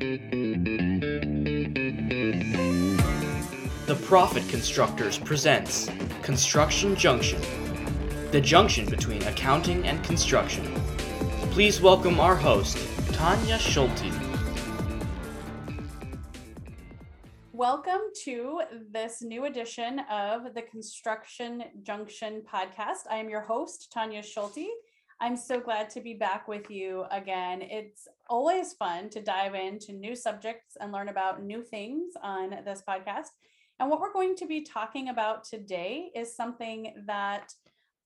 The Profit Constructors presents Construction Junction, the junction between accounting and construction. Please welcome our host, Tanya Schulte. Welcome to this new edition of the Construction Junction podcast. I am your host, Tanya Schulte. I'm so glad to be back with you again. It's always fun to dive into new subjects and learn about new things on this podcast. And what we're going to be talking about today is something that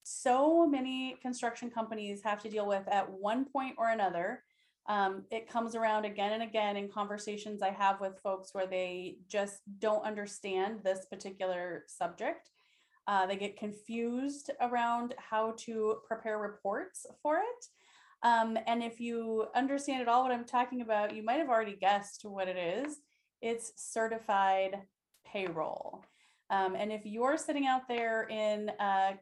so many construction companies have to deal with at one point or another. It comes around again and again in conversations I have with folks where they just don't understand this particular subject. They get confused around how to prepare reports for it. And if you understand at all what I'm talking about, you might have already guessed what it is. It's certified payroll. And if you're sitting out there in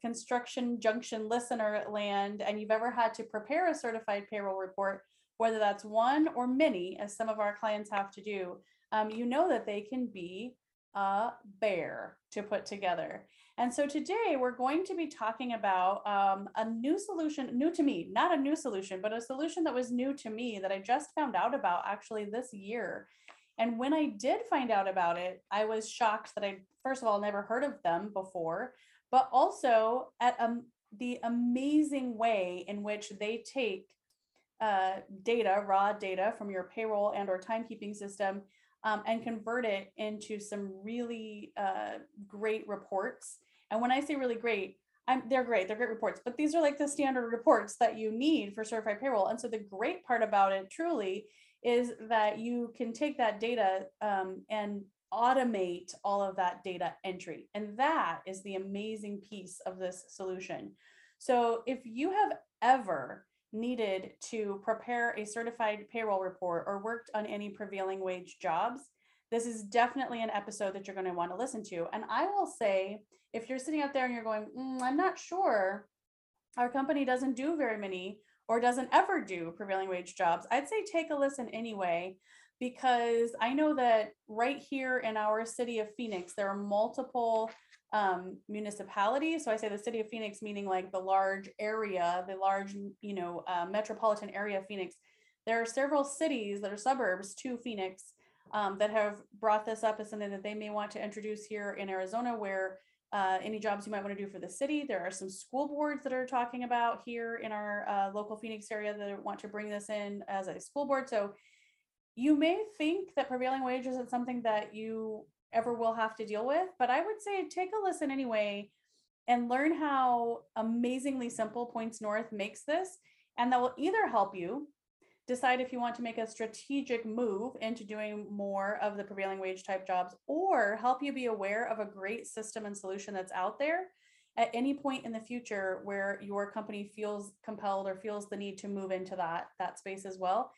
Construction Junction listener land and you've ever had to prepare a certified payroll report, whether that's one or many, as some of our clients have to do, you know that they can be a bear to put together. And so today we're going to be talking about a new solution, new to me, not a new solution, but a solution that was new to me that I just found out about actually this year. And when I did find out about it, I was shocked that I, first of all, never heard of them before, but also at the amazing way in which they take data, raw data from your payroll and or timekeeping system, and convert it into some really great reports. And when I say really great, they're great. They're great reports, but these are like the standard reports that you need for certified payroll. And so the great part about it truly is that you can take that data and automate all of that data entry. And that is the amazing piece of this solution. So if you have ever needed to prepare a certified payroll report or worked on any prevailing wage jobs, this is definitely an episode that you're going to want to listen to. And I will say, if you're sitting out there and you're going, I'm not sure, our company doesn't do very many or doesn't ever do prevailing wage jobs, I'd say take a listen anyway, because I know that right here in our city of Phoenix, there are multiple municipalities. So I say the city of Phoenix, meaning like the large area, the large, metropolitan area of Phoenix. There are several cities that are suburbs to Phoenix that have brought this up as something that they may want to introduce here in Arizona, where any jobs you might want to do for the city. There are some school boards that are talking about here in our local Phoenix area that want to bring this in as a school board. So you may think that prevailing wage isn't something that you ever will have to deal with, but I would say take a listen anyway and learn how amazingly simple Points North makes this. And that will either help you decide if you want to make a strategic move into doing more of the prevailing wage type jobs, or help you be aware of a great system and solution that's out there at any point in the future where your company feels compelled or feels the need to move into that space as well.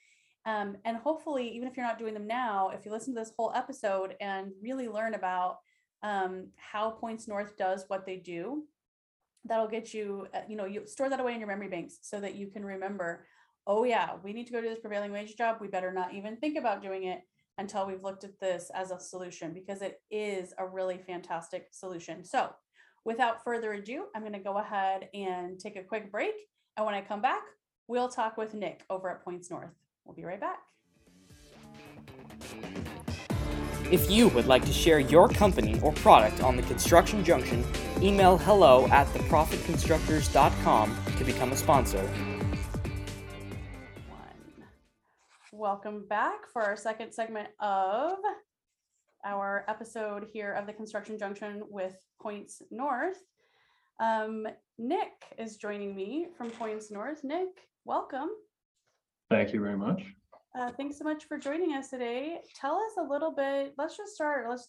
And hopefully, even if you're not doing them now, if you listen to this whole episode and really learn about how Points North does what they do, that'll get you, you store that away in your memory banks so that you can remember, oh yeah, we need to go to this prevailing wage job. We better not even think about doing it until we've looked at this as a solution, because it is a really fantastic solution. So without further ado, I'm going to go ahead and take a quick break. And when I come back, we'll talk with Nick over at Points North. We'll be right back. If you would like to share your company or product on the Construction Junction, email hello@theprofitconstructors.com to become a sponsor. Welcome back for our second segment of our episode here of the Construction Junction with Points North. Nick is joining me from Points North. Nick, welcome. Thank you very much. Thanks so much for joining us today. Tell us a little bit, let's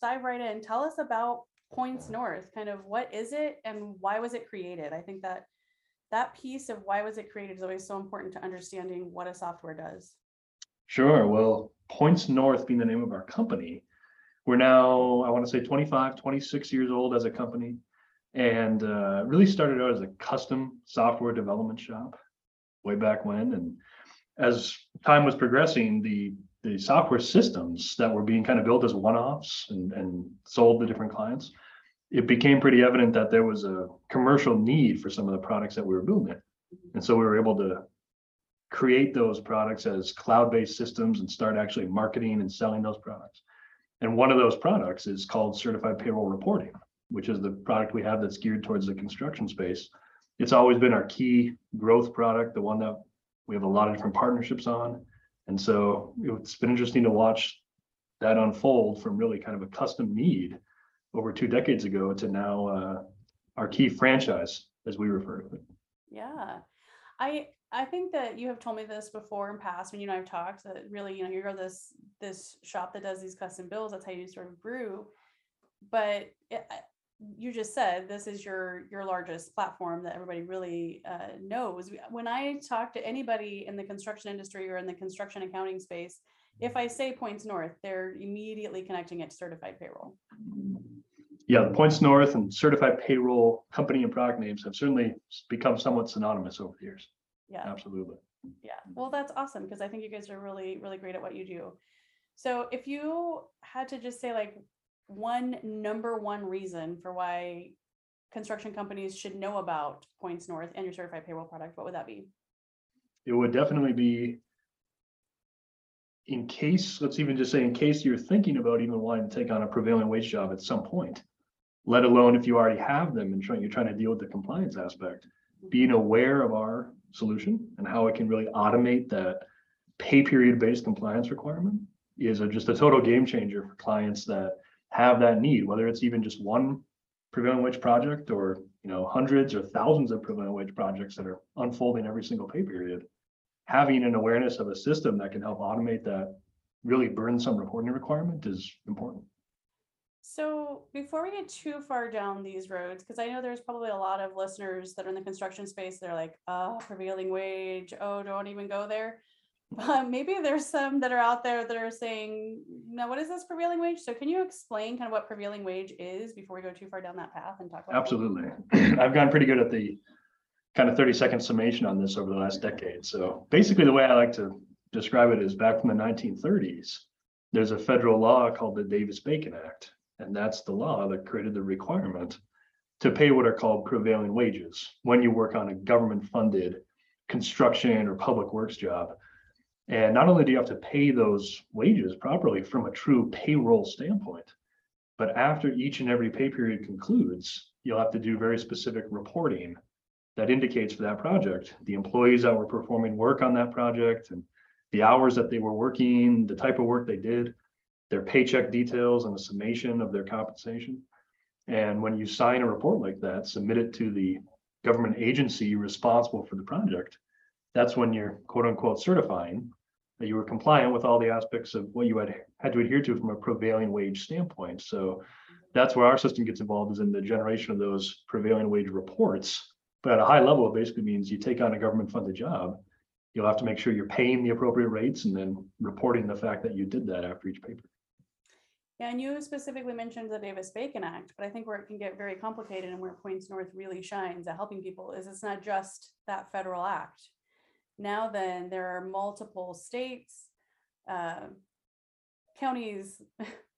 dive right in. Tell us about Points North, kind of what is it and why was it created? I think that piece of why was it created is always so important to understanding what a software does. Sure. Well, Points North being the name of our company, we're now, I want to say 25, 26 years old as a company, and really started out as a custom software development shop way back when. And as time was progressing, the the software systems that were being kind of built as one-offs and sold to different clients, it became pretty evident that there was a commercial need for some of the products that we were building. And so we were able to create those products as cloud-based systems and start actually marketing and selling those products. And one of those products is called Certified Payroll Reporting, which is the product we have that's geared towards the construction space. It's always been our key growth product, the one that we have a lot of different partnerships on. And so it's been interesting to watch that unfold from really kind of a custom need over 2 decades ago to now our key franchise, as we refer to it. Yeah, I think that you have told me this before in past when you and I have talked that really, you know, you're this shop that does these custom builds. That's how you sort of brew. But you just said this is your largest platform that everybody really knows. When I talk to anybody in the construction industry or in the construction accounting space, if I say Points North, they're immediately connecting it to Certified Payroll. Yeah, the Points North and Certified Payroll company and product names have certainly become somewhat synonymous over the years. Yeah, absolutely. Yeah, well, that's awesome because I think you guys are really, really great at what you do. So if you had to just say like number one reason for why construction companies should know about Points North and your Certified Payroll product, what would that be? It would definitely be in case, let's even just say in case you're thinking about even wanting to take on a prevailing wage job at some point, let alone if you already have them and you're trying to deal with the compliance aspect, being aware of our solution and how it can really automate that pay period-based compliance requirement is just a total game changer for clients that have that need, whether it's even just one prevailing wage project or, you know, hundreds or thousands of prevailing wage projects that are unfolding every single pay period. Having an awareness of a system that can help automate that really burdensome reporting requirement is important. So before we get too far down these roads, because I know there's probably a lot of listeners that are in the construction space, they're like, prevailing wage, don't even go there. But maybe there's some that are out there that are saying, no, what is this prevailing wage? So can you explain kind of what prevailing wage is before we go too far down that path and talk about it? Absolutely. I've gotten pretty good at the kind of 30-second summation on this over the last decade. So basically the way I like to describe it is back from the 1930s, there's a federal law called the Davis-Bacon Act. And that's the law that created the requirement to pay what are called prevailing wages when you work on a government-funded construction or public works job. And not only do you have to pay those wages properly from a true payroll standpoint, but after each and every pay period concludes, you'll have to do very specific reporting that indicates for that project, the employees that were performing work on that project and the hours that they were working, the type of work they did, their paycheck details and a summation of their compensation. And when you sign a report like that, submit it to the government agency responsible for the project, that's when you're quote unquote certifying that you were compliant with all the aspects of what you had to adhere to from a prevailing wage standpoint. So that's where our system gets involved, is in the generation of those prevailing wage reports. But at a high level, it basically means you take on a government-funded job, you'll have to make sure you're paying the appropriate rates and then reporting the fact that you did that after each paper. Yeah, and you specifically mentioned the Davis-Bacon Act, but I think where it can get very complicated and where Points North really shines at helping people is it's not just that federal act. Now then, there are multiple states, counties,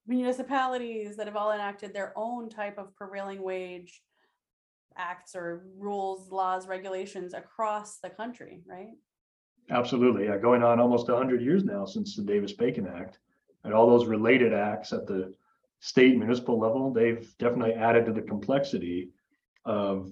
municipalities that have all enacted their own type of prevailing wage acts or rules, laws, regulations across the country, right? Absolutely. Yeah, going on almost 100 years now since the Davis-Bacon Act, and all those related acts at the state and municipal level, they've definitely added to the complexity of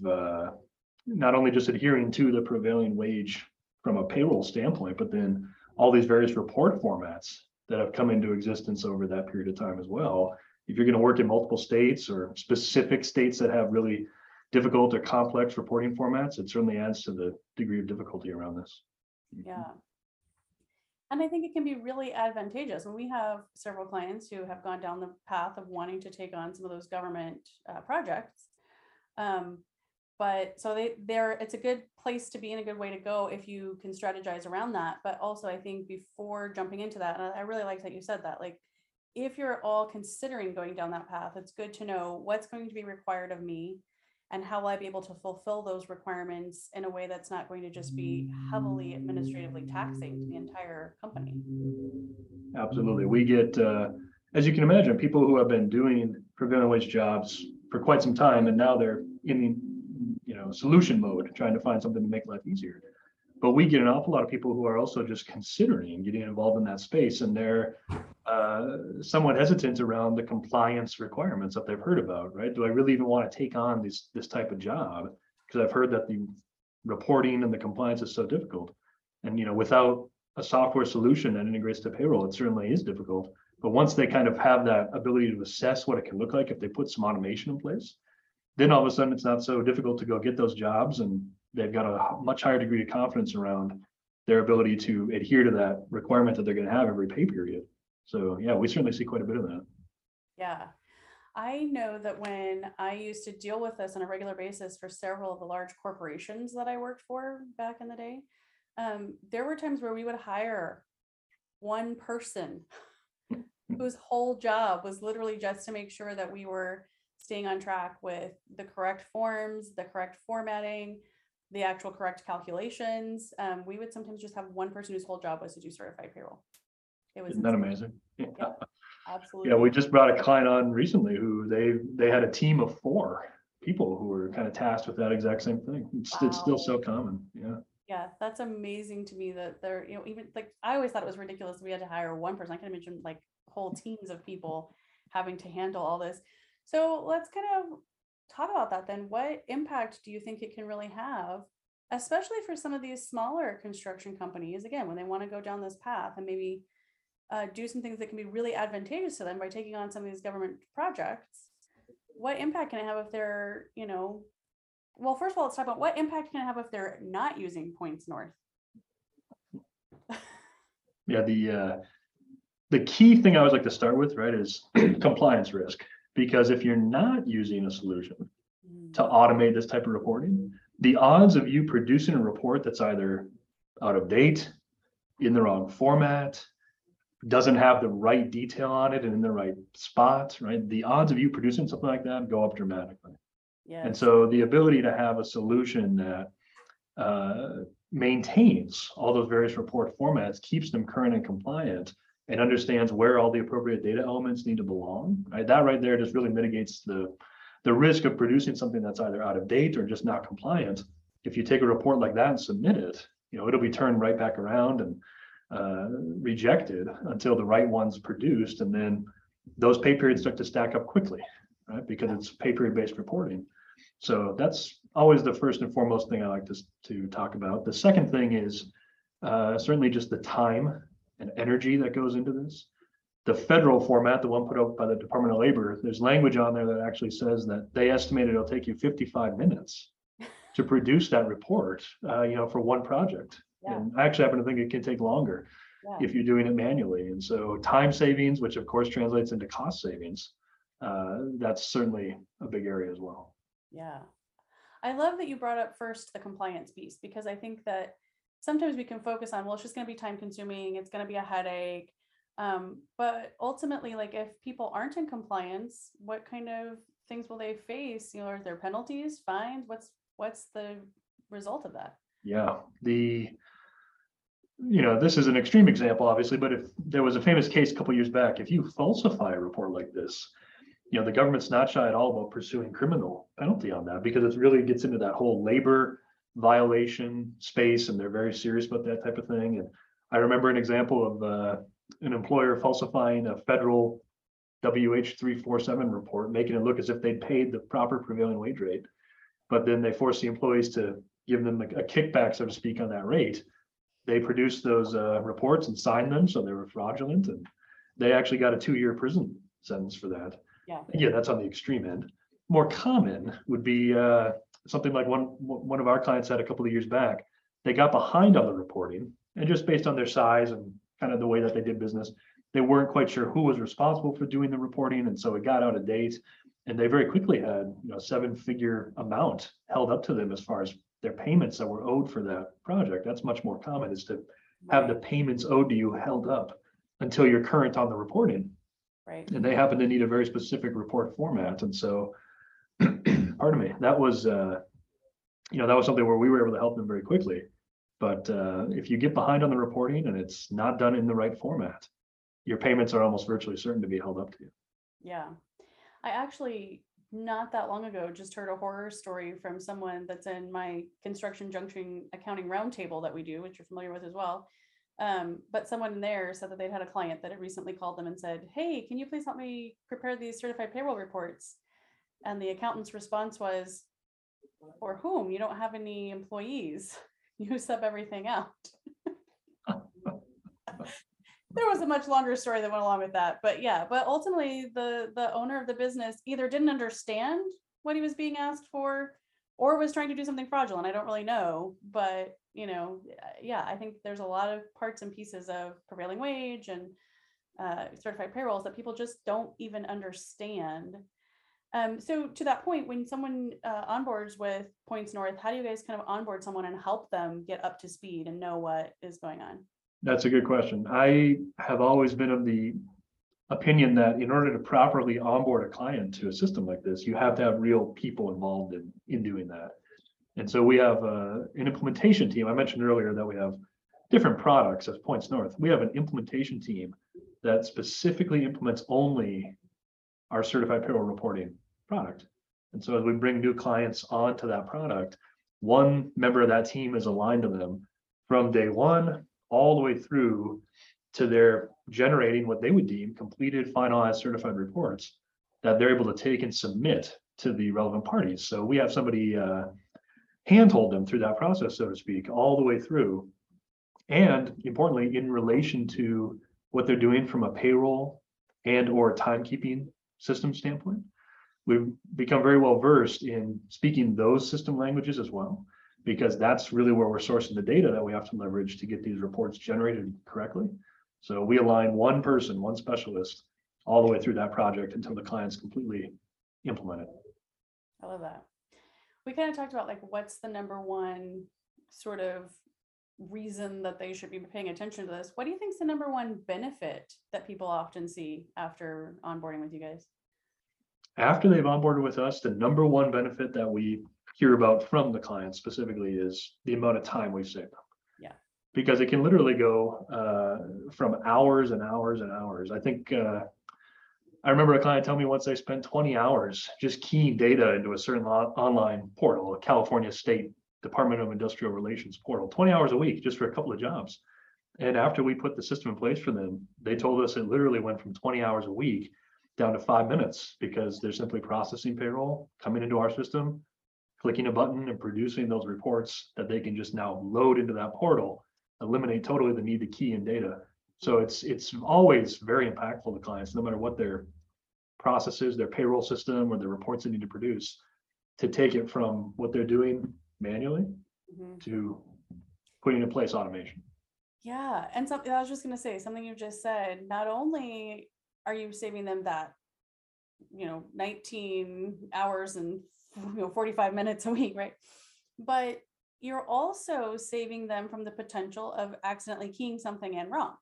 not only just adhering to the prevailing wage from a payroll standpoint, but then all these various report formats that have come into existence over that period of time as well. If you're going to work in multiple states or specific states that have really difficult or complex reporting formats, it certainly adds to the degree of difficulty around this. Yeah. And I think it can be really advantageous. And we have several clients who have gone down the path of wanting to take on some of those government projects. But so it's a good place to be and a good way to go if you can strategize around that. But also, I think before jumping into that, and I really like that you said that, like, if you're all considering going down that path, it's good to know what's going to be required of me. and how will I be able to fulfill those requirements in a way that's not going to just be heavily administratively taxing to the entire company? Absolutely. We get, as you can imagine, people who have been doing prevailing wage jobs for quite some time, and now they're in the solution mode, trying to find something to make life easier. But we get an awful lot of people who are also just considering getting involved in that space, and they're somewhat hesitant around the compliance requirements that they've heard about, right? Do I really even want to take on this type of job? Because I've heard that the reporting and the compliance is so difficult. And without a software solution that integrates to payroll, it certainly is difficult. But once they kind of have that ability to assess what it can look like, if they put some automation in place, then all of a sudden it's not so difficult to go get those jobs, and they've got a much higher degree of confidence around their ability to adhere to that requirement that they're going to have every pay period. So yeah, we certainly see quite a bit of that. Yeah, I know that when I used to deal with this on a regular basis for several of the large corporations that I worked for back in the day, there were times where we would hire one person whose whole job was literally just to make sure that we were staying on track with the correct forms, the correct formatting, the actual correct calculations. We would sometimes just have one person whose whole job was to do certified payroll. It was Isn't that amazing? Yeah. Yeah, absolutely. Yeah, we just brought a client on recently who they had a team of 4 people who were kind of tasked with that exact same thing. It's still so common. Yeah. Yeah, that's amazing to me that they're, even like, I always thought it was ridiculous we had to hire one person. I can imagine like whole teams of people having to handle all this. So let's kind of talk about that then. What impact do you think it can really have, especially for some of these smaller construction companies, again, when they want to go down this path and maybe do some things that can be really advantageous to them by taking on some of these government projects? What impact can it have if they're, well, first of all, let's talk about what impact can it have if they're not using Points North? Yeah, the key thing I always like to start with, right, is compliance risk. Because if you're not using a solution to automate this type of reporting, the odds of you producing a report that's either out of date, in the wrong format, doesn't have the right detail on it and in the right spot, right? The odds of you producing something like that go up dramatically. Yes. And so the ability to have a solution that maintains all those various report formats, keeps them current and compliant, and understands where all the appropriate data elements need to belong, right? That right there just really mitigates the risk of producing something that's either out of date or just not compliant. If you take a report like that and submit it, it'll be turned right back around and rejected until the right one's produced. And then those pay periods start to stack up quickly, right? Because it's pay period based reporting. So that's always the first and foremost thing I like to talk about. The second thing is certainly just the time and energy that goes into this. The federal format, the one put out by the Department of Labor, there's language on there that actually says that they estimate it'll take you 55 minutes to produce that report, for one project. Yeah. And I actually happen to think it can take longer if you're doing it manually. And so time savings, which of course translates into cost savings, that's certainly a big area as well. Yeah. I love that you brought up first the compliance piece, because I think that sometimes we can focus on, well, it's just going to be time consuming, it's going to be a headache. But ultimately, like if people aren't in compliance, what kind of things will they face? Are there penalties, fines? What's the result of that? Yeah, this is an extreme example, obviously, but if there was a famous case a couple of years back, if you falsify a report like this, the government's not shy at all about pursuing criminal penalty on that, because it really gets into that whole labor violation space, and they're very serious about that type of thing. And I remember an example of an employer falsifying a federal WH-347 report, making it look as if they'd paid the proper prevailing wage rate, but then they forced the employees to give them a kickback, so to speak, on that rate. They produced those reports and signed them, so they were fraudulent, and they actually got a 2-year prison sentence for that. Yeah, again, that's on the extreme end. More common would be something like one of our clients had a couple of years back. They got behind on the reporting, and just based on their size and kind of the way that they did business, they weren't quite sure who was responsible for doing the reporting, and so it got out of date. And they very quickly had a 7-figure amount held up to them as far as their payments that were owed for that project. That's much more common, is to have the payments owed to you held up until you're current on the reporting. Right. And they happen to need a very specific report format, and so Pardon me. That was, you know, that was something where we were able to help them very quickly. But if you get behind on the reporting and it's not done in the right format, your payments are almost virtually certain to be held up to you. Yeah, I actually not that long ago just heard a horror story from someone that's in my Construction Junction accounting roundtable that we do, which you're familiar with as well. But someone there said that they'd had a client that had recently called them and said, "Hey, can you please help me prepare these certified payroll reports?" And the accountant's response was, "For whom? You don't have any employees. You sub everything out." There was a much longer story that went along with that, but yeah, but ultimately the owner of the business either didn't understand what he was being asked for or was trying to do something fraudulent. I don't really know, but you know, yeah, I think there's a lot of parts and pieces of prevailing wage and certified payrolls that people just don't even understand. So to that point, when someone onboards with Points North, how do you guys kind of onboard someone and help them get up to speed and know what is going on? That's a good question. I have always been of the opinion that in order to properly onboard a client to a system like this, you have to have real people involved in doing that. And so we have an implementation team. I mentioned earlier that we have different products as Points North. We have an implementation team that specifically implements only our certified payroll reporting product. And so as we bring new clients onto that product, one member of that team is aligned to them from day one all the way through to their generating what they would deem completed, finalized, certified reports that they're able to take and submit to the relevant parties. So we have somebody handhold them through that process, so to speak, all the way through. And importantly, in relation to what they're doing from a payroll and or timekeeping system standpoint, we've become very well versed in speaking those system languages as well, because that's really where we're sourcing the data that we have to leverage to get these reports generated correctly. So we align one person, one specialist, all the way through that project until the client's completely implemented. I love that. We kind of talked about like, what's the number one sort of reason that they should be paying attention to this. What do you think is the number one benefit that people often see after onboarding with you guys? After they've onboarded with us, the number one benefit that we hear about from the client specifically is the amount of time we've saved them. Yeah. Because it can literally go from hours and hours and hours. I think I remember a client telling me once they spent 20 hours just keying data into a certain online portal, a California State Department of Industrial Relations portal, 20 hours a week just for a couple of jobs. And after we put the system in place for them, they told us it literally went from 20 hours a week down to 5 minutes, because they're simply processing payroll, coming into our system, clicking a button and producing those reports that they can just now load into that portal, eliminate totally the need to key in data. So it's always very impactful to clients, no matter what their process is, their payroll system or the reports they need to produce, to take it from what they're doing manually to putting in place automation. Yeah, and something I was just going to say, something you just said, not only are you saving them that, you know, 19 hours and 45 minutes a week, right? But you're also saving them from the potential of accidentally keying something in wrong.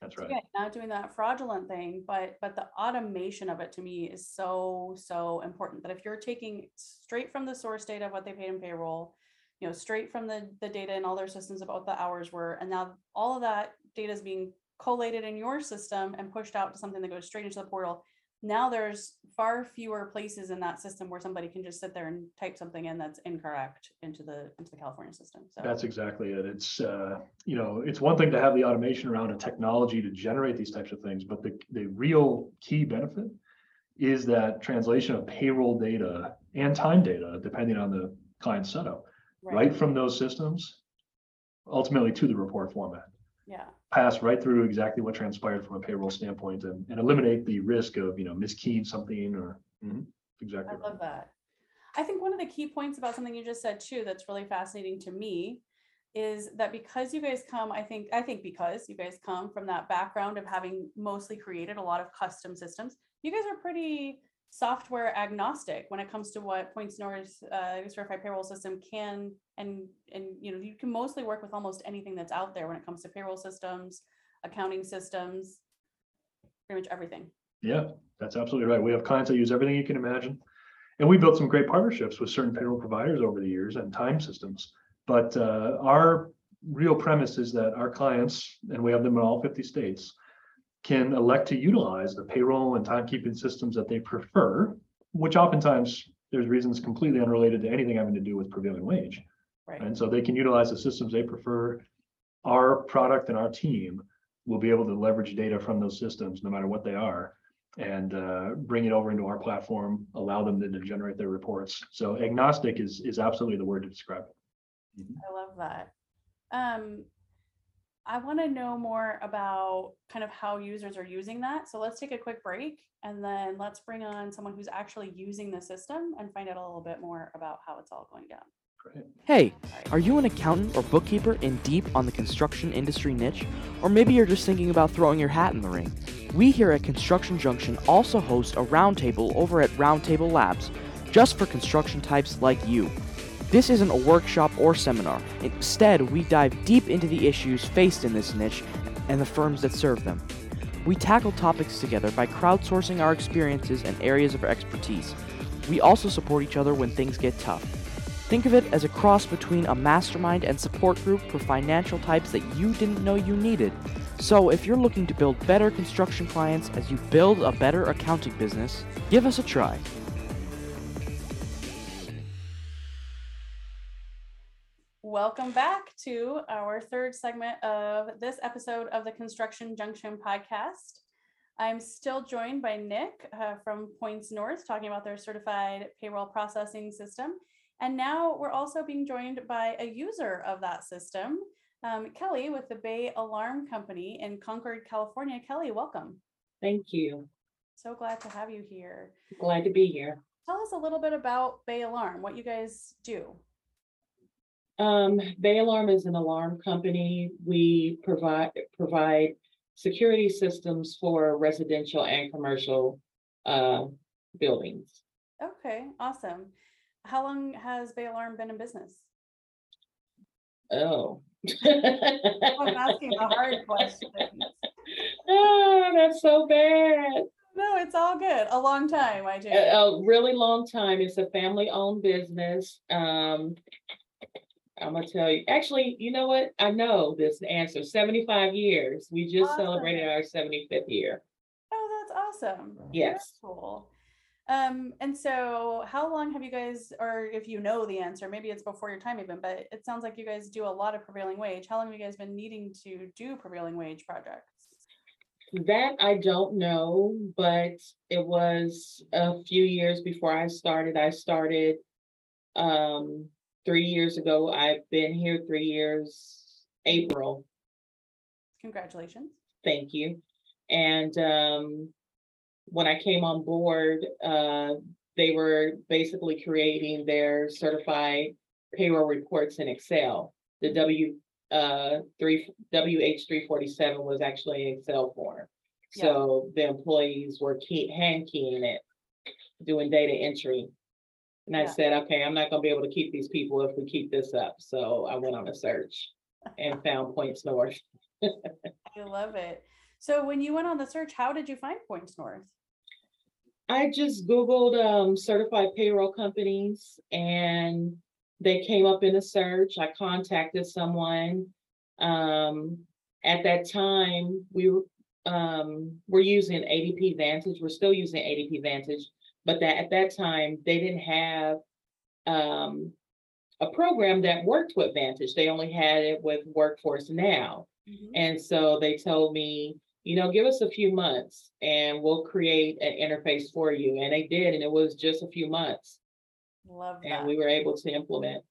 That's right. So again, not doing that fraudulent thing, but the automation of it to me is so important. That if you're taking straight from the source data of what they paid in payroll, you know, straight from the data and all their systems about the hours were, and now all of that data is being collated in your system and pushed out to something that goes straight into the portal. Now there's far fewer places in that system where somebody can just sit there and type something in that's incorrect into the California system. So that's exactly it. It's you know, it's one thing to have the automation around a technology to generate these types of things, but the real key benefit is that translation of payroll data and time data, depending on the client setup, right from those systems, ultimately to the report format. Yeah. Pass right through exactly what transpired from a payroll standpoint and eliminate the risk of, you know, miskeying something or exactly. I love that. I think one of the key points about something you just said too, that's really fascinating to me, is that because you guys come, I think because you guys come from that background of having mostly created a lot of custom systems, you guys are pretty software agnostic when it comes to what Points North's certified payroll system can, and you know, you can mostly work with almost anything that's out there when it comes to payroll systems, accounting systems, pretty much everything. Yeah, that's absolutely right. We have clients that use everything you can imagine. And we built some great partnerships with certain payroll providers over the years and time systems. But our real premise is that our clients, and we have them in all 50 states, can elect to utilize the payroll and timekeeping systems that they prefer, which oftentimes there's reasons completely unrelated to anything having to do with prevailing wage. Right. And so they can utilize the systems they prefer. Our product and our team will be able to leverage data from those systems, no matter what they are, and bring it over into our platform, allow them to generate their reports. So agnostic is absolutely the word to describe it. Mm-hmm. I love that. I want to know more about kind of how users are using that. So let's take a quick break and then let's bring on someone who's actually using the system and find out a little bit more about how it's all going down. Hey, are you an accountant or bookkeeper in deep on the construction industry niche? Or maybe you're just thinking about throwing your hat in the ring? We here at Construction Junction also host a roundtable over at Roundtable Labs, just for construction types like you. This isn't a workshop or seminar. Instead, we dive deep into the issues faced in this niche and the firms that serve them. We tackle topics together by crowdsourcing our experiences and areas of expertise. We also support each other when things get tough. Think of it as a cross between a mastermind and support group for financial types that you didn't know you needed. So if you're looking to build better construction clients as you build a better accounting business, give us a try. Welcome back to our third segment of this episode of the Construction Junction podcast. I'm still joined by Nick from Points North, talking about their certified payroll processing system. And now we're also being joined by a user of that system, Kelly with the Bay Alarm Company in Concord, California. Kelly, welcome. Thank you. So glad to have you here. Glad to be here. Tell us a little bit about Bay Alarm, what you guys do. Bay Alarm is an alarm company. We provide security systems for residential and commercial buildings. Okay, awesome. How long has Bay Alarm been in business? Oh. I'm asking the hard questions. Oh, that's so bad. No, it's all good. A long time, I do. A really long time. It's a family-owned business. I'm going to tell you. Actually, you know what? I know this answer. 75 years. We just celebrated our 75th year. Oh, that's awesome. Yes. That's cool. And so how long have you guys, or if you know the answer, maybe it's before your time even, but it sounds like you guys do a lot of prevailing wage. How long have you guys been needing to do prevailing wage projects? That I don't know, but it was a few years before I started. 3 years ago. I've been here 3 years, April. Congratulations. Thank you. And, when I came on board, they were basically creating their certified payroll reports in Excel. The WH-347 was actually an Excel form. Yeah. So the employees were hand keying it, doing data entry. And I said, okay, I'm not going to be able to keep these people if we keep this up. So I went on a search and found Points North. I love it. So when you went on the search, how did you find Points North? I just Googled certified payroll companies and they came up in a search. I contacted someone. At that time, we're using ADP Vantage. We're still using ADP Vantage, but at that time, they didn't have a program that worked with Vantage. They only had it with Workforce Now. Mm-hmm. And so they told me, you know, give us a few months and we'll create an interface for you. And they did, and it was just a few months. Love that. And we were able to implement.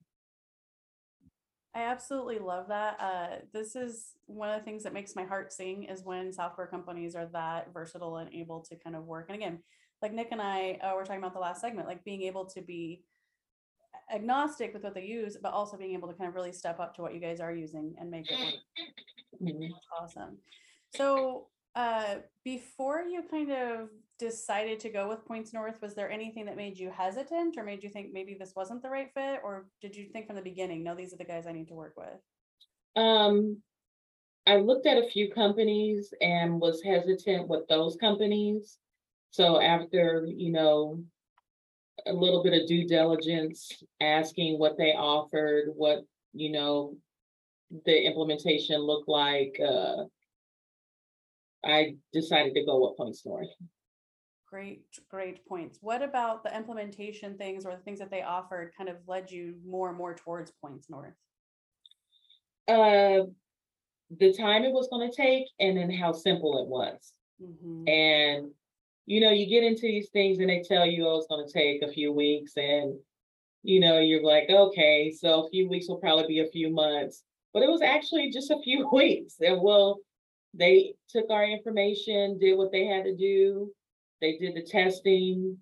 I absolutely love that. This is one of the things that makes my heart sing is when software companies are that versatile and able to kind of work. And again, like Nick and I were talking about the last segment, like being able to be agnostic with what they use, but also being able to kind of really step up to what you guys are using and make it work. Mm-hmm. That's awesome. So before you kind of decided to go with Points North, was there anything that made you hesitant or made you think maybe this wasn't the right fit? Or did you think from the beginning, no, these are the guys I need to work with? I looked at a few companies and was hesitant with those companies. So after, you know, a little bit of due diligence, asking what they offered, what, you know, the implementation looked like. I decided to go with Points North. Great, great points. What about the implementation things or the things that they offered kind of led you more and more towards Points North? The time it was going to take and then how simple it was. Mm-hmm. And, you know, you get into these things and they tell you, oh, it's going to take a few weeks. And, you know, you're like, okay, so a few weeks will probably be a few months. But it was actually just a few weeks. And well, they took our information, did what they had to do. They did the testing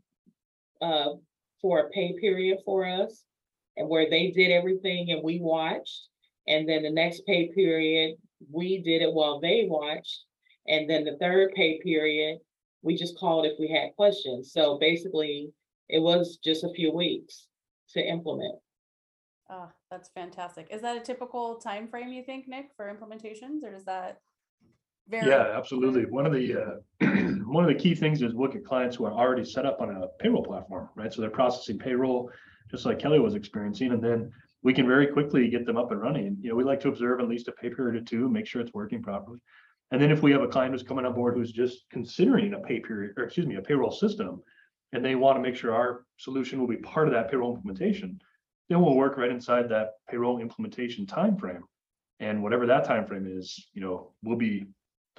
for a pay period for us, and where they did everything and we watched. And then the next pay period, we did it while they watched. And then the third pay period, we just called if we had questions. So basically, it was just a few weeks to implement. Ah, that's fantastic. Is that a typical time frame, you think, Nick, for implementations, or is that? Yeah, absolutely. One of the key things is look at clients who are already set up on a payroll platform, right? So they're processing payroll, just like Kelly was experiencing, and then we can very quickly get them up and running. You know, we like to observe at least a pay period or two, make sure it's working properly. And then if we have a client who's coming on board who's just considering a payroll system, and they want to make sure our solution will be part of that payroll implementation, then we'll work right inside that payroll implementation timeframe, and whatever that timeframe is, you know, will be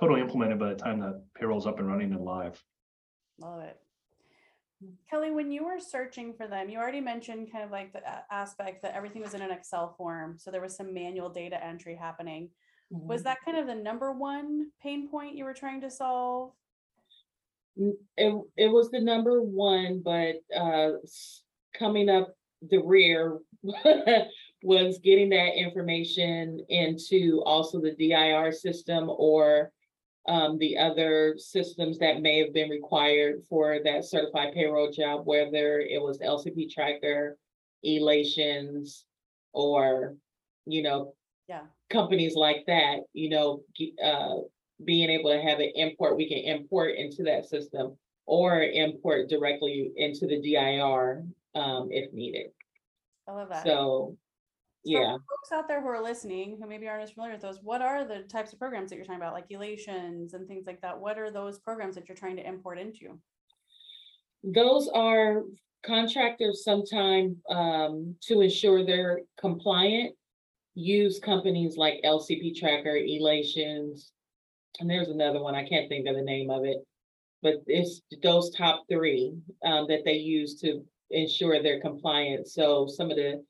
totally implemented by the time that payroll's up and running and live. Love it. Kelly, when you were searching for them, you already mentioned kind of like the aspect that everything was in an Excel form. So there was some manual data entry happening. Mm-hmm. Was that kind of the number one pain point you were trying to solve? It was the number one, but coming up the rear was getting that information into also the DIR system or the other systems that may have been required for that certified payroll job, whether it was LCP Tracker, Elations, or, you know, companies like that, you know, being able to have an import, we can import into that system or import directly into the DIR if needed. I love that. So for folks out there who are listening who maybe aren't as familiar with those, what are the types of programs that you're talking about, like Elations and things like that? What are those programs that you're trying to import into? Those are contractors sometimes to ensure they're compliant, use companies like LCP Tracker, Elations, and there's another one, I can't think of the name of it, but it's those top three that they use to ensure their compliance. So some of the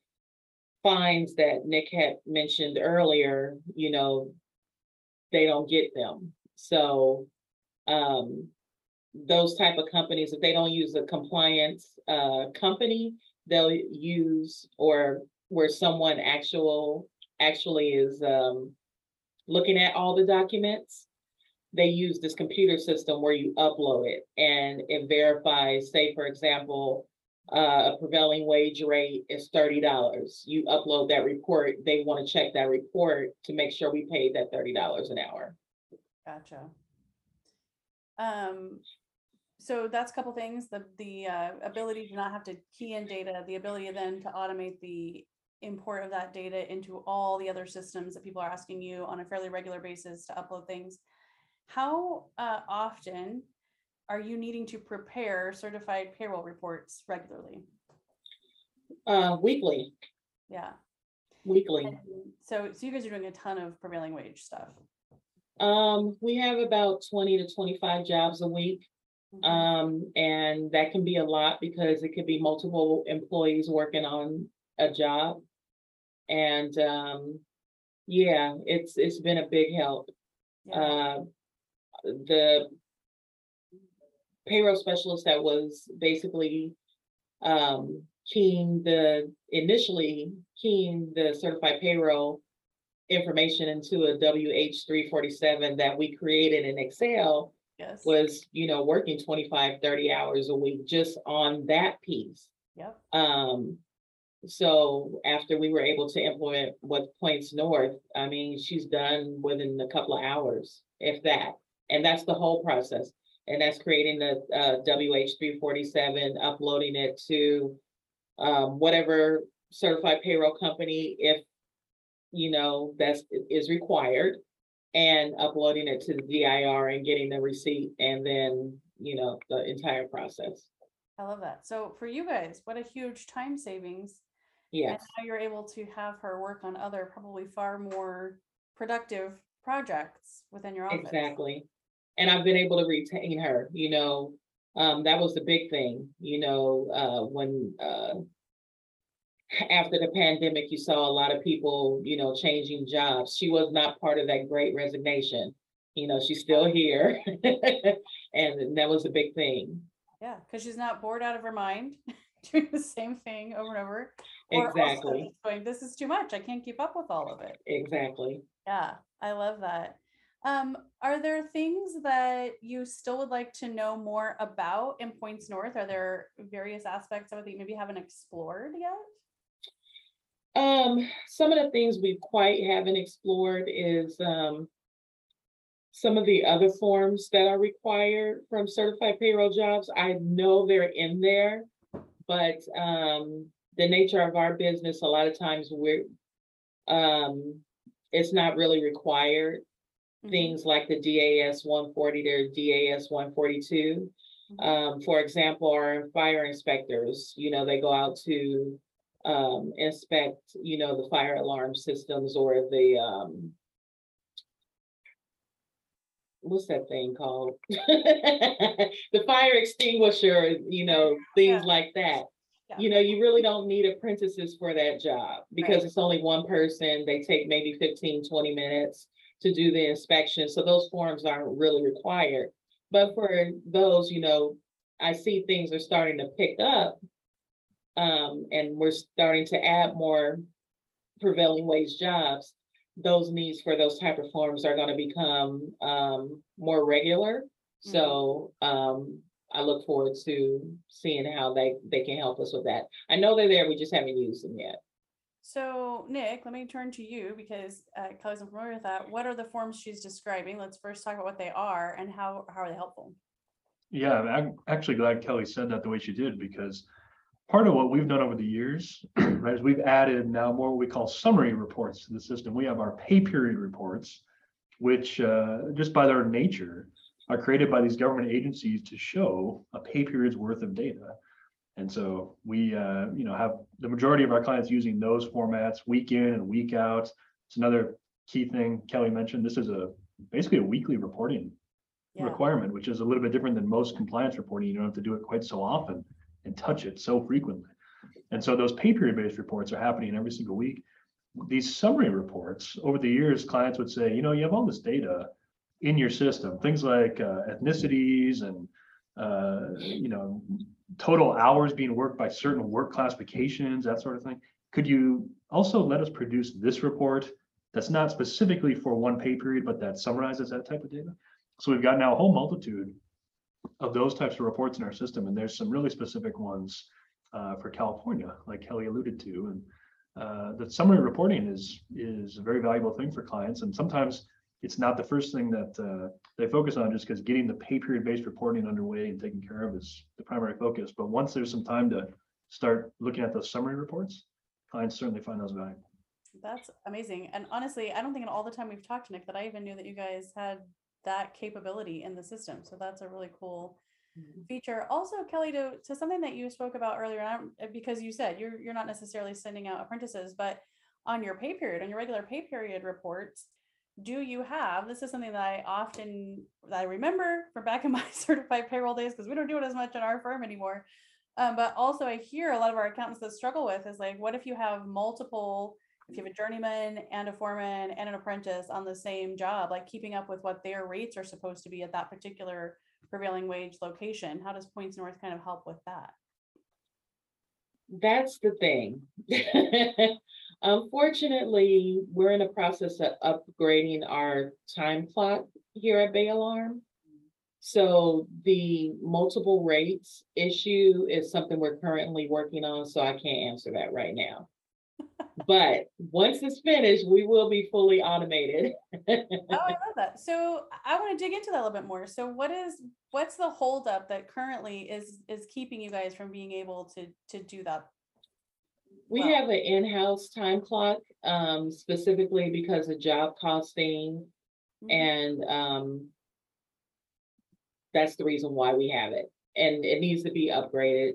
fines that Nick had mentioned earlier, you know, they don't get them. So those type of companies, if they don't use a compliance company, they'll use, or where someone actually is looking at all the documents, they use this computer system where you upload it and it verifies, say, for example, a prevailing wage rate is $30. You upload that report. They want to check that report to make sure we paid that $30 an hour. Gotcha. So that's a couple things: the ability to not have to key in data, the ability then to automate the import of that data into all the other systems that people are asking you on a fairly regular basis to upload things. How often are you needing to prepare certified payroll reports regularly? Weekly. Yeah. Weekly. And so you guys are doing a ton of prevailing wage stuff. We have about 20 to 25 jobs a week. Mm-hmm. And that can be a lot because it could be multiple employees working on a job. And it's been a big help. Yeah. The payroll specialist that was basically keying the certified payroll information into a WH-347 that we created in Excel was, you know, working 25, 30 hours a week just on that piece. Yep. So after we were able to implement with Points North, I mean, she's done within a couple of hours, if that. And that's the whole process. and that's creating the WH-347, uploading it to whatever certified payroll company, if you know that is required, and uploading it to the DIR and getting the receipt, and then you know the entire process. I love that. So for you guys, what a huge time savings. Yes. And now you're able to have her work on other, probably far more productive projects within your office. Exactly. And I've been able to retain her, you know, that was the big thing, you know, when after the pandemic, you saw a lot of people, you know, changing jobs. She was not part of that great resignation. You know, she's still here. And that was a big thing. Yeah, because she's not bored out of her mind doing the same thing over and over. Or exactly. Going, this is too much. I can't keep up with all of it. Exactly. Yeah, I love that. Are there things that you still would like to know more about in Points North? Are there various aspects of it that you maybe haven't explored yet? Some of the things we quite haven't explored is some of the other forms that are required from certified payroll jobs. I know they're in there, but the nature of our business, a lot of times we're it's not really required. Mm-hmm. Things like the DAS-140, their DAS-142. Mm-hmm. For example, our fire inspectors, you know, they go out to inspect, you know, the fire alarm systems or the what's that thing called? The fire extinguisher, you know, things like that. Yeah. You know, you really don't need apprentices for that job because It's only one person. They take maybe 15, 20 minutes to do the inspection. So those forms aren't really required. But for those, you know, I see things are starting to pick up. And we're starting to add more prevailing wage jobs. Those needs for those type of forms are going to become more regular. Mm-hmm. So I look forward to seeing how they can help us with that. I know they're there, we just haven't used them yet. So Nick, let me turn to you because Kelly's familiar with that. What are the forms she's describing? Let's first talk about what they are and how are they helpful? Yeah, I'm actually glad Kelly said that the way she did, because part of what we've done over the years, right, is we've added now more what we call summary reports to the system. We have our pay period reports, which just by their nature are created by these government agencies to show a pay period's worth of data. And so we you know, have the majority of our clients using those formats week in and week out. It's another key thing Kelly mentioned. This is basically a weekly reporting requirement, which is a little bit different than most compliance reporting. You don't have to do it quite so often and touch it so frequently. And so those pay period-based reports are happening every single week. These summary reports, over the years, clients would say, you know, you have all this data in your system, things like ethnicities and, you know, total hours being worked by certain work classifications, that sort of thing. Could you also let us produce this report that's not specifically for one pay period, but that summarizes that type of data? So we've got now a whole multitude of those types of reports in our system, and there's some really specific ones for California, like Kelly alluded to, and the summary reporting is a very valuable thing for clients, and sometimes it's not the first thing that they focus on, just because getting the pay period based reporting underway and taken care of is the primary focus. But once there's some time to start looking at those summary reports, clients certainly find those valuable. That's amazing. And honestly, I don't think in all the time we've talked to Nick that I even knew that you guys had that capability in the system. So that's a really cool feature. Also, Kelly, to something that you spoke about earlier on, because you said you're not necessarily sending out apprentices, but on your pay period, on your regular pay period reports, do you have, this is something that I remember from back in my certified payroll days, because we don't do it as much in our firm anymore. But also I hear a lot of our accountants that struggle with is like, what if you have multiple, if you have a journeyman and a foreman and an apprentice on the same job, like keeping up with what their rates are supposed to be at that particular prevailing wage location? How does Points North kind of help with that? That's the thing. Unfortunately, we're in the process of upgrading our time clock here at Bay Alarm. So the multiple rates issue is something we're currently working on, so I can't answer that right now. But once it's finished, we will be fully automated. Oh, I love that. So I want to dig into that a little bit more. So what's the holdup that currently is keeping you guys from being able to do that? We have an in-house time clock, specifically because of job costing. Mm-hmm. And that's the reason why we have it. And it needs to be upgraded.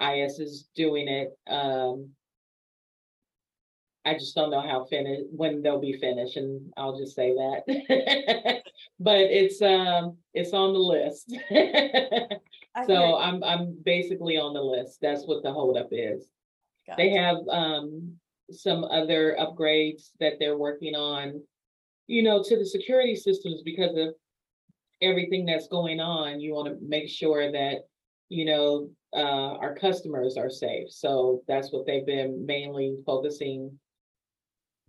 IS is doing it. I just don't know how when they'll be finished, and I'll just say that. But it's on the list. So I'm basically on the list. That's what the holdup is. Gotcha. They have some other upgrades that they're working on, you know, to the security systems, because of everything that's going on. You want to make sure that, you know, our customers are safe. So that's what they've been mainly focusing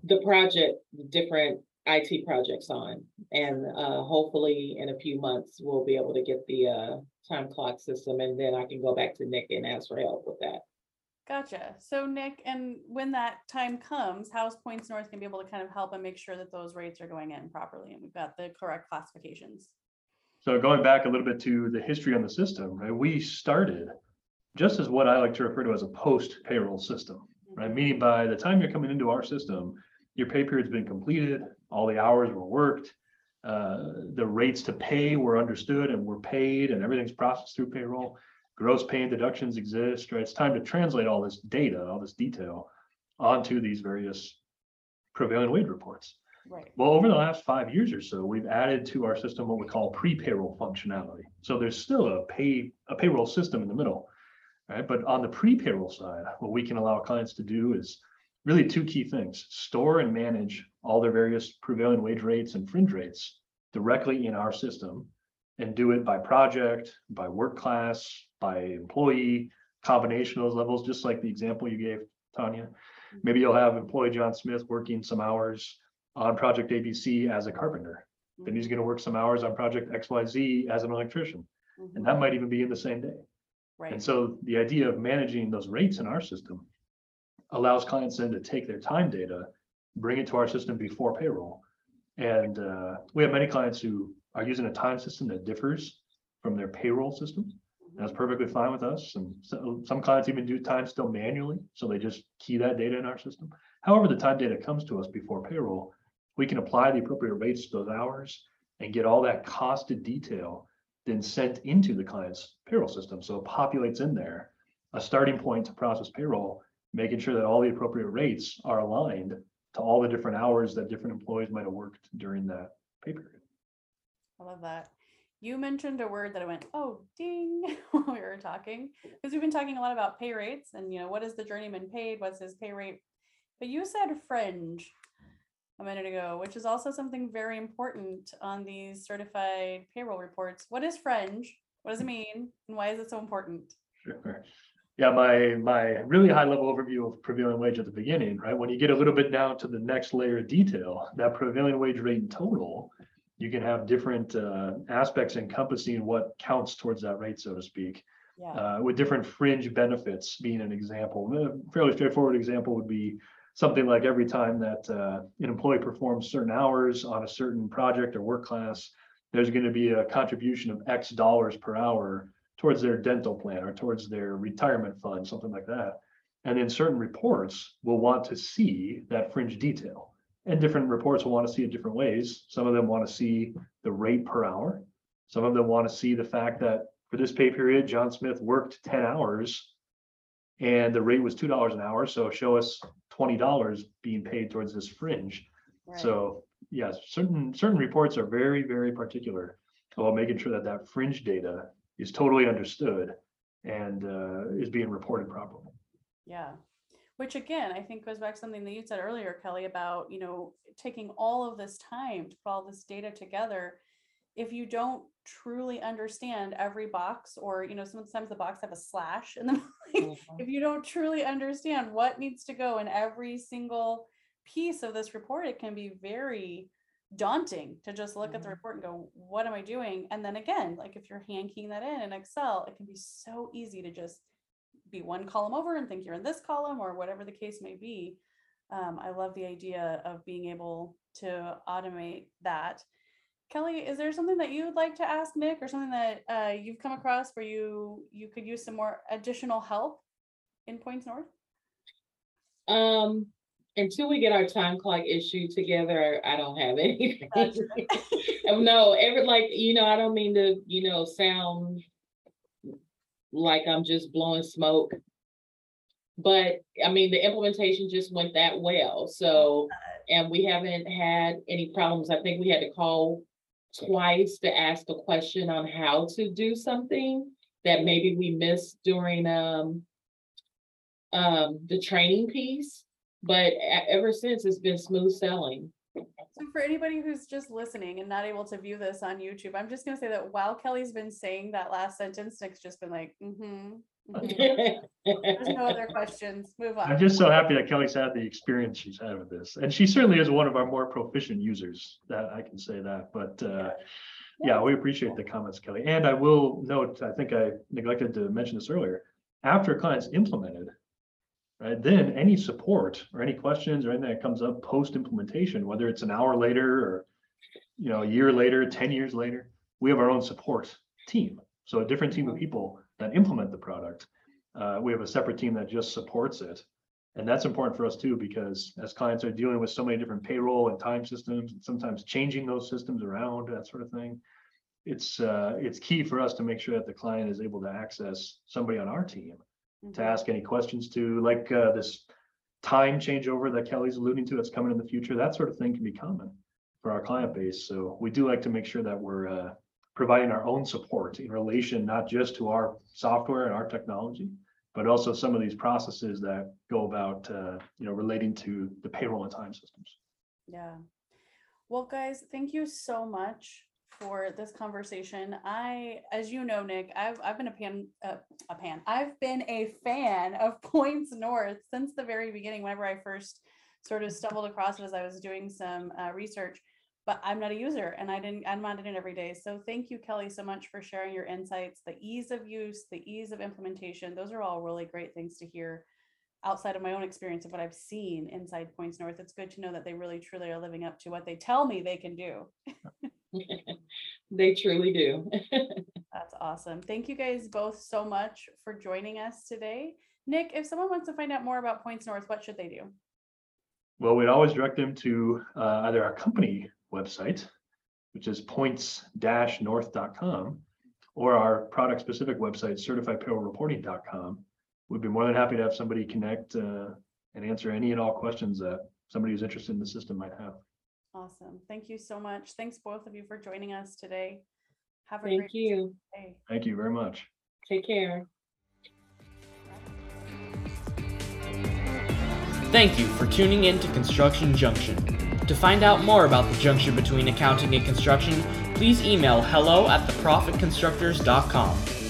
the different IT projects on. And hopefully in a few months, we'll be able to get the time clock system. And then I can go back to Nick and ask for help with that. Gotcha. So Nick, and when that time comes, how's Points North going to be able to kind of help and make sure that those rates are going in properly and we've got the correct classifications? So going back a little bit to the history on the system, right? We started just as what I like to refer to as a post-payroll system, right? Meaning by the time you're coming into our system, your pay period's been completed, all the hours were worked, the rates to pay were understood and were paid, and everything's processed through payroll. Gross pay and deductions exist, right? It's time to translate all this data, all this detail, onto these various prevailing wage reports. Right. Well, over the last 5 years or so, we've added to our system what we call pre-payroll functionality. So there's still a payroll system in the middle, right? But on the pre-payroll side, what we can allow clients to do is really two key things: store and manage all their various prevailing wage rates and fringe rates directly in our system, and do it by project, by work class, by employee, combination of those levels, just like the example you gave, Tanya. Maybe you'll have employee John Smith working some hours on project ABC as a carpenter. Mm-hmm. Then he's going to work some hours on project XYZ as an electrician. Mm-hmm. And that might even be in the same day. Right. And so the idea of managing those rates in our system allows clients then to take their time data, bring it to our system before payroll. And we have many clients who are using a time system that differs from their payroll system. Mm-hmm. That's perfectly fine with us. And so, some clients even do time still manually. So they just key that data in our system. However, the time data comes to us before payroll, we can apply the appropriate rates to those hours and get all that costed detail then sent into the client's payroll system. So it populates in there a starting point to process payroll, making sure that all the appropriate rates are aligned to all the different hours that different employees might have worked during that pay period. I love that. You mentioned a word that I went, oh, ding, while we were talking, because we've been talking a lot about pay rates and, you know, what is the journeyman paid? What's his pay rate? But you said fringe a minute ago, which is also something very important on these certified payroll reports. What is fringe? What does it mean? And why is it so important? Sure. Yeah, my really high level overview of prevailing wage at the beginning, right? When you get a little bit down to the next layer of detail, that prevailing wage rate in total, you can have different aspects encompassing what counts towards that rate, so to speak, yeah. With different fringe benefits being an example. A fairly straightforward example would be something like every time that an employee performs certain hours on a certain project or work class, there's going to be a contribution of X dollars per hour towards their dental plan or towards their retirement fund, something like that. And in certain reports, we'll want to see that fringe detail, and different reports will want to see it different ways. Some of them want to see the rate per hour. Some of them want to see the fact that for this pay period, John Smith worked 10 hours and the rate was $2 an hour. So show us $20 being paid towards this fringe. Right. So yes, certain reports are very, very particular about making sure that that fringe data is totally understood and is being reported properly. Yeah, which again, I think goes back to something that you said earlier, Kelly, about, you know, taking all of this time to put all this data together. If you don't truly understand every box, or, you know, sometimes the box have a slash in them. Like, mm-hmm. If you don't truly understand what needs to go in every single piece of this report, it can be very daunting to just look mm-hmm. at the report and go, what am I doing? And then again, like if you're hand keying that in Excel, it can be so easy to just be one column over and think you're in this column or whatever the case may be. I love the idea of being able to automate that. Kelly, is there something that you would like to ask Nick or something that you've come across where you could use some more additional help in Points North? Until we get our time clock issue together, I don't have anything. No, I don't mean to, sound like I'm just blowing smoke, but I mean, the implementation just went that well. So, and we haven't had any problems. I think we had to call twice to ask a question on how to do something that maybe we missed during the training piece. But ever since, it's been smooth sailing. So for anybody who's just listening and not able to view this on YouTube, I'm just going to say that while Kelly's been saying that last sentence, Nick's just been like, There's no other questions. Move on. I'm just so happy that Kelly's had the experience she's had with this. And she certainly is one of our more proficient users. That I can say that. But yeah, we appreciate the comments, Kelly. And I will note, I think I neglected to mention this earlier, after clients implemented, right, then any support or any questions or anything that comes up post-implementation, whether it's an hour later or a year later, 10 years later, we have our own support team. So a different team of people that implement the product. We have a separate team that just supports it. And that's important for us too, because as clients are dealing with so many different payroll and time systems, and sometimes changing those systems around, that sort of thing, it's key for us to make sure that the client is able to access somebody on our team to ask any questions to, like this time changeover that Kelly's alluding to that's coming in the future. That sort of thing can be common for our client base. So we do like to make sure that we're providing our own support in relation, not just to our software and our technology, but also some of these processes that go about, relating to the payroll and time systems. Yeah. Well, guys, thank you so much for this conversation. As you know, Nick, I've been a fan of Points North since the very beginning, whenever I first sort of stumbled across it as I was doing some research, but I'm not a user and I'm not in it every day. So thank you, Kelly, so much for sharing your insights, the ease of use, the ease of implementation. Those are all really great things to hear outside of my own experience of what I've seen inside Points North. It's good to know that they really, truly are living up to what they tell me they can do. They truly do. That's awesome. Thank you guys both so much for joining us today. Nick, if someone wants to find out more about Points North, what should they do? Well, we'd always direct them to either our company website, which is points-north.com, or our product specific website, certifiedpayrollreporting.com. We'd be more than happy to have somebody connect and answer any and all questions that somebody who's interested in the system might have. Awesome. Thank you so much. Thanks both of you for joining us today. Have a great day. Thank you very much. Take care. Thank you for tuning in to Construction Junction. To find out more about the junction between accounting and construction, please email hello@theprofitconstructors.com.